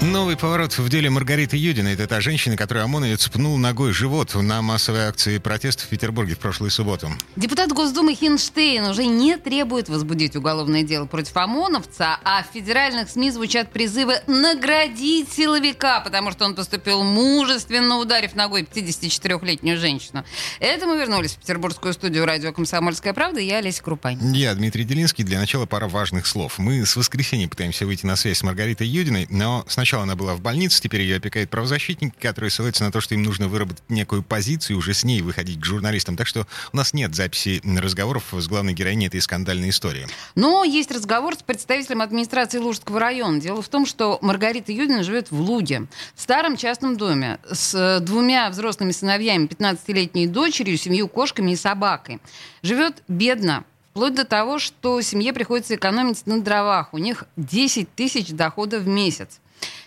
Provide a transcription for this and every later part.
Новый поворот в деле Маргариты Юдиной. Это та женщина, которую ОМОНовец пнул ногой в живот на массовой акции протеста в Петербурге в прошлую субботу. Депутат Госдумы Хинштейн уже не требует возбудить уголовное дело против ОМОНовца, а в федеральных СМИ звучат призывы наградить силовика, потому что он поступил мужественно, ударив ногой 54-летнюю женщину. Это мы вернулись в петербургскую студию радио «Комсомольская правда». Я Олеся Крупань. Я Дмитрий Делинский. Для начала пара важных слов. Мы с воскресенья пытаемся выйти на связь с Маргаритой Юдиной, но сначала она была в больнице, теперь ее опекает правозащитники, которые ссылаются на то, что им нужно выработать некую позицию и уже с ней выходить к журналистам. Так что у нас нет записи разговоров с главной героиней этой скандальной истории. Но есть разговор с представителем администрации Лужского района. Дело в том, что Маргарита Юдина живет в Луге, в старом частном доме, с двумя взрослыми сыновьями, 15-летней дочерью, семью кошками и собакой. Живет бедно. Вплоть до того, что семье приходится экономить на дровах. У них 10 тысяч дохода в месяц.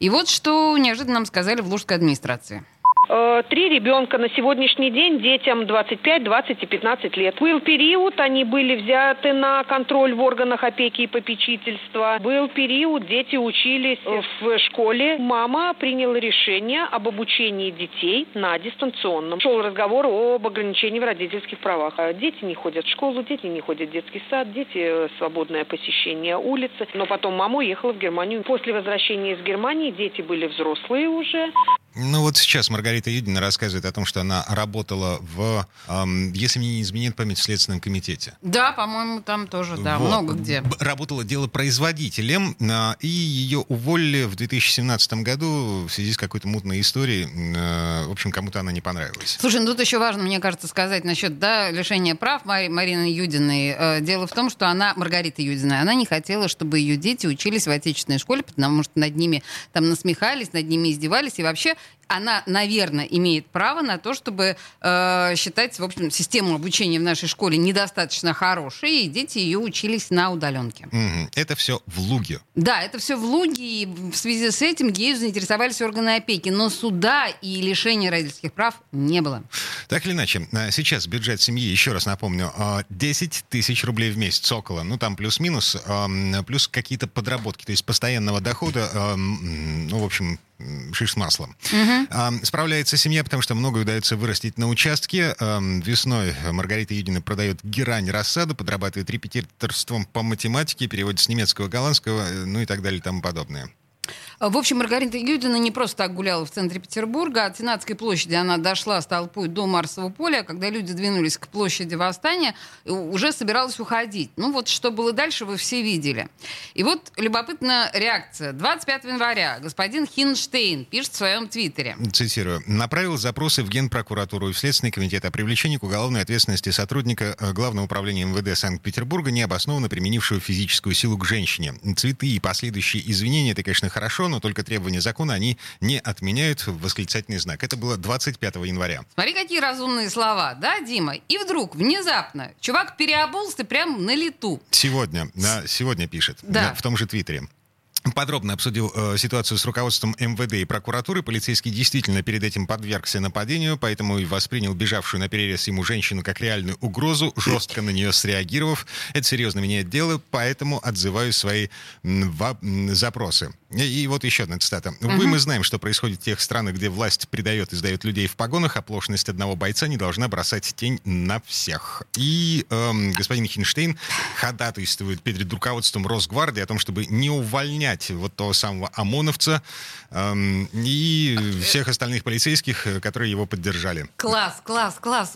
И вот что неожиданно нам сказали в Лужской администрации. 3 ребенка на сегодняшний день, детям 25, 20 и 15 лет. Был период, они были взяты на контроль в органах опеки и попечительства. Был период, дети учились в школе. Мама приняла решение об обучении детей на дистанционном. Шел разговор об ограничении в родительских правах. Дети не ходят в школу, дети не ходят в детский сад, дети свободное посещение улицы. Но потом мама уехала в Германию. После возвращения из Германии дети были взрослые уже. Ну вот сейчас Маргарита Юдина рассказывает о том, что она работала в, если мне не изменяет память, в Следственном комитете. Да, по-моему, там тоже, да, вот. Много где. Работала делопроизводителем, и ее уволили в 2017 году в связи с какой-то мутной историей. В общем, кому-то она не понравилась. Слушай, ну тут еще важно, мне кажется, сказать насчет лишения прав Марины Юдиной. Дело в том, что она, Маргарита Юдина, она не хотела, чтобы ее дети учились в отечественной школе, потому что над ними там насмехались, над ними издевались, и вообще... Она, наверное, имеет право на то, чтобы считать, в общем, систему обучения в нашей школе недостаточно хорошей, и дети ее учились на удаленке. Это все в Луге. Да, это все в Луге, и в связи с этим ею заинтересовались органы опеки, но суда и лишения родительских прав не было. Так или иначе, сейчас бюджет семьи, еще раз напомню, 10 тысяч рублей в месяц около, ну там плюс-минус, плюс какие-то подработки, то есть постоянного дохода, ну, в общем... шиш с маслом. Справляется семья, потому что многое удается вырастить на участке. Весной Маргарита Юдина продает герань рассаду, подрабатывает репетиторством по математике, переводит с немецкого, голландского, ну и так далее и тому подобное. В общем, Маргарита Юдина не просто так гуляла в центре Петербурга. От Сенатской площади она дошла с толпой до Марсового поля. Когда люди двинулись к площади Восстания, уже собиралась уходить. Ну вот, что было дальше, вы все видели. И вот любопытная реакция. 25 января господин Хинштейн пишет в своем твиттере. Цитирую. «Направил запросы в Генпрокуратуру и в Следственный комитет о привлечении к уголовной ответственности сотрудника Главного управления МВД Санкт-Петербурга, необоснованно применившего физическую силу к женщине. Цветы и последующие извинения — это, конечно, хорошо, но только требования закона они не отменяют. Восклицательный знак». Это было 25 января. Смотри, какие разумные слова, да, Дима? И вдруг, внезапно, чувак переобулся прямо на лету. Сегодня пишет, да, в том же твиттере. Подробно обсудил ситуацию с руководством МВД и прокуратуры. Полицейский действительно перед этим подвергся нападению, поэтому и воспринял бежавшую на перерез ему женщину как реальную угрозу, жестко на нее среагировав. Это серьезно меняет дело, поэтому отзываю свои запросы. И вот еще одна цитата. «Увы, мы знаем, что происходит в тех странах, где власть предает и сдает людей в погонах. Оплошность одного бойца не должна бросать тень на всех». И господин Хинштейн ходатайствует перед руководством Росгвардии о том, чтобы не увольнять вот того самого ОМОНовца и всех остальных полицейских, которые его поддержали. Класс,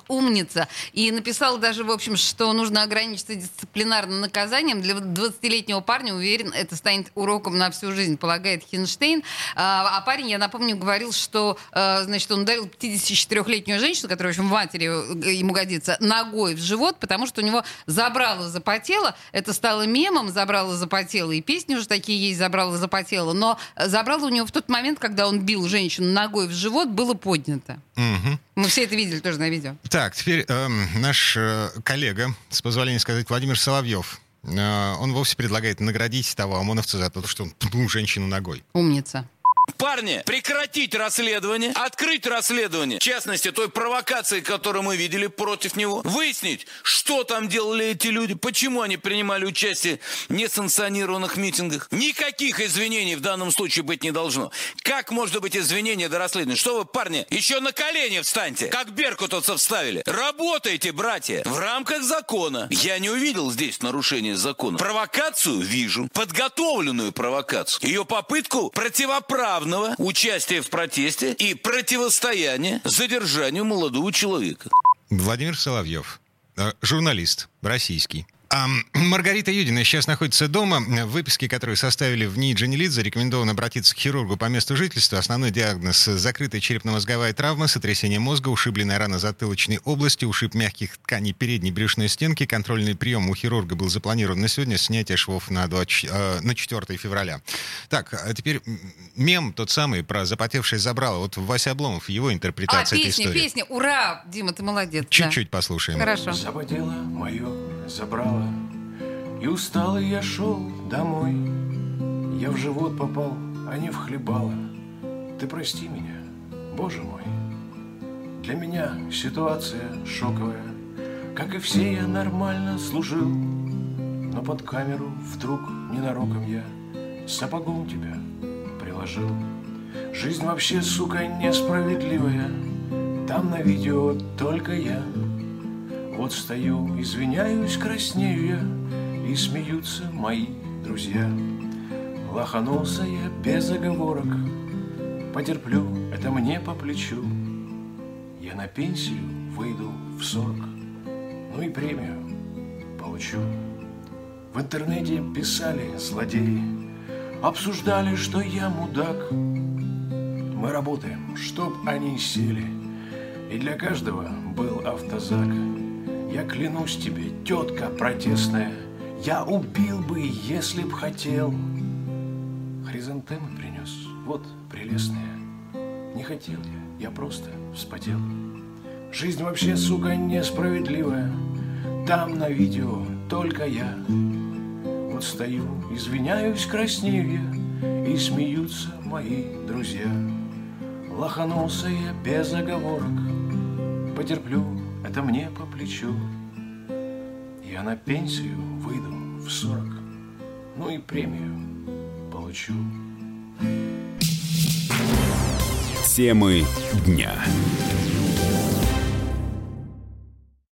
умница. И написал даже, в общем, что нужно ограничиться дисциплинарным наказанием. Для 20-летнего парня, уверен, это станет уроком на всю жизнь, полагает Хинштейн. А парень, я напомню, говорил, что, значит, он ударил 54-летнюю женщину, которая, в общем, матери ему годится, ногой в живот, потому что у него забрало-запотело. Это стало мемом, забрало-запотело. И песни уже такие есть, забрало-запотело, но забрало у него в тот момент, когда он бил женщину ногой в живот, было поднято. Мы все это видели тоже на видео. Так, теперь наш коллега, с позволения сказать, Владимир Соловьев, Он вовсе предлагает наградить того ОМОНовца за то, что он пнул женщину ногой. Умница. Парни, прекратить расследование, открыть расследование, в частности, той провокации, которую мы видели против него, выяснить, что там делали эти люди, почему они принимали участие в несанкционированных митингах. Никаких извинений в данном случае быть не должно. Как может быть извинение до расследования? Что вы, парни, еще на колени встаньте, как беркутовца вставили. Работайте, братья, в рамках закона. Я не увидел здесь нарушения закона. Провокацию вижу, подготовленную провокацию, ее попытку противоправно участие в протесте и противостояние задержанию молодого человека. Владимир Соловьев, журналист российский. Маргарита Юдина сейчас находится дома. В выписке, которую составили в НИИ Дженни Лидзе, рекомендовано обратиться к хирургу по месту жительства. Основной диагноз – закрытая черепно-мозговая травма, сотрясение мозга, ушибленная рана затылочной области, ушиб мягких тканей передней брюшной стенки. Контрольный прием у хирурга был запланирован на сегодня, снятие швов на 4 февраля. Так, а теперь мем тот самый про запотевшее забрало. Вот Вася Обломов, его интерпретация этой истории. Песня, ура! Дима, ты молодец. Чуть-чуть послушаем. Хорошо. Запотело мое забрало. И усталый я шел домой. Я в живот попал, а не в хлебало. Ты прости меня, боже мой. Для меня ситуация шоковая. Как и все, я нормально служил. Но под камеру вдруг ненароком я сапогом тебя приложил. Жизнь вообще, сука, несправедливая. Там на видео только я. Вот стою, извиняюсь, краснею я, и смеются мои друзья. Лоханулся я без оговорок, потерплю, это мне по плечу. Я на пенсию выйду в 40, ну и премию получу. В интернете писали злодеи, обсуждали, что я мудак. Мы работаем, чтоб они сели, и для каждого был автозак. Я клянусь тебе, тетка протестная, я убил бы, если б хотел. Хризантемы принес, вот прелестные. Не хотел я просто вспотел. Жизнь вообще, сука, несправедливая. Там на видео только я. Вот стою, извиняюсь, краснею я, и смеются мои друзья. Лоханулся я без оговорок, потерплю, это мне по плечу. Я на пенсию выйду в 40, ну и премию получу. Темы дня.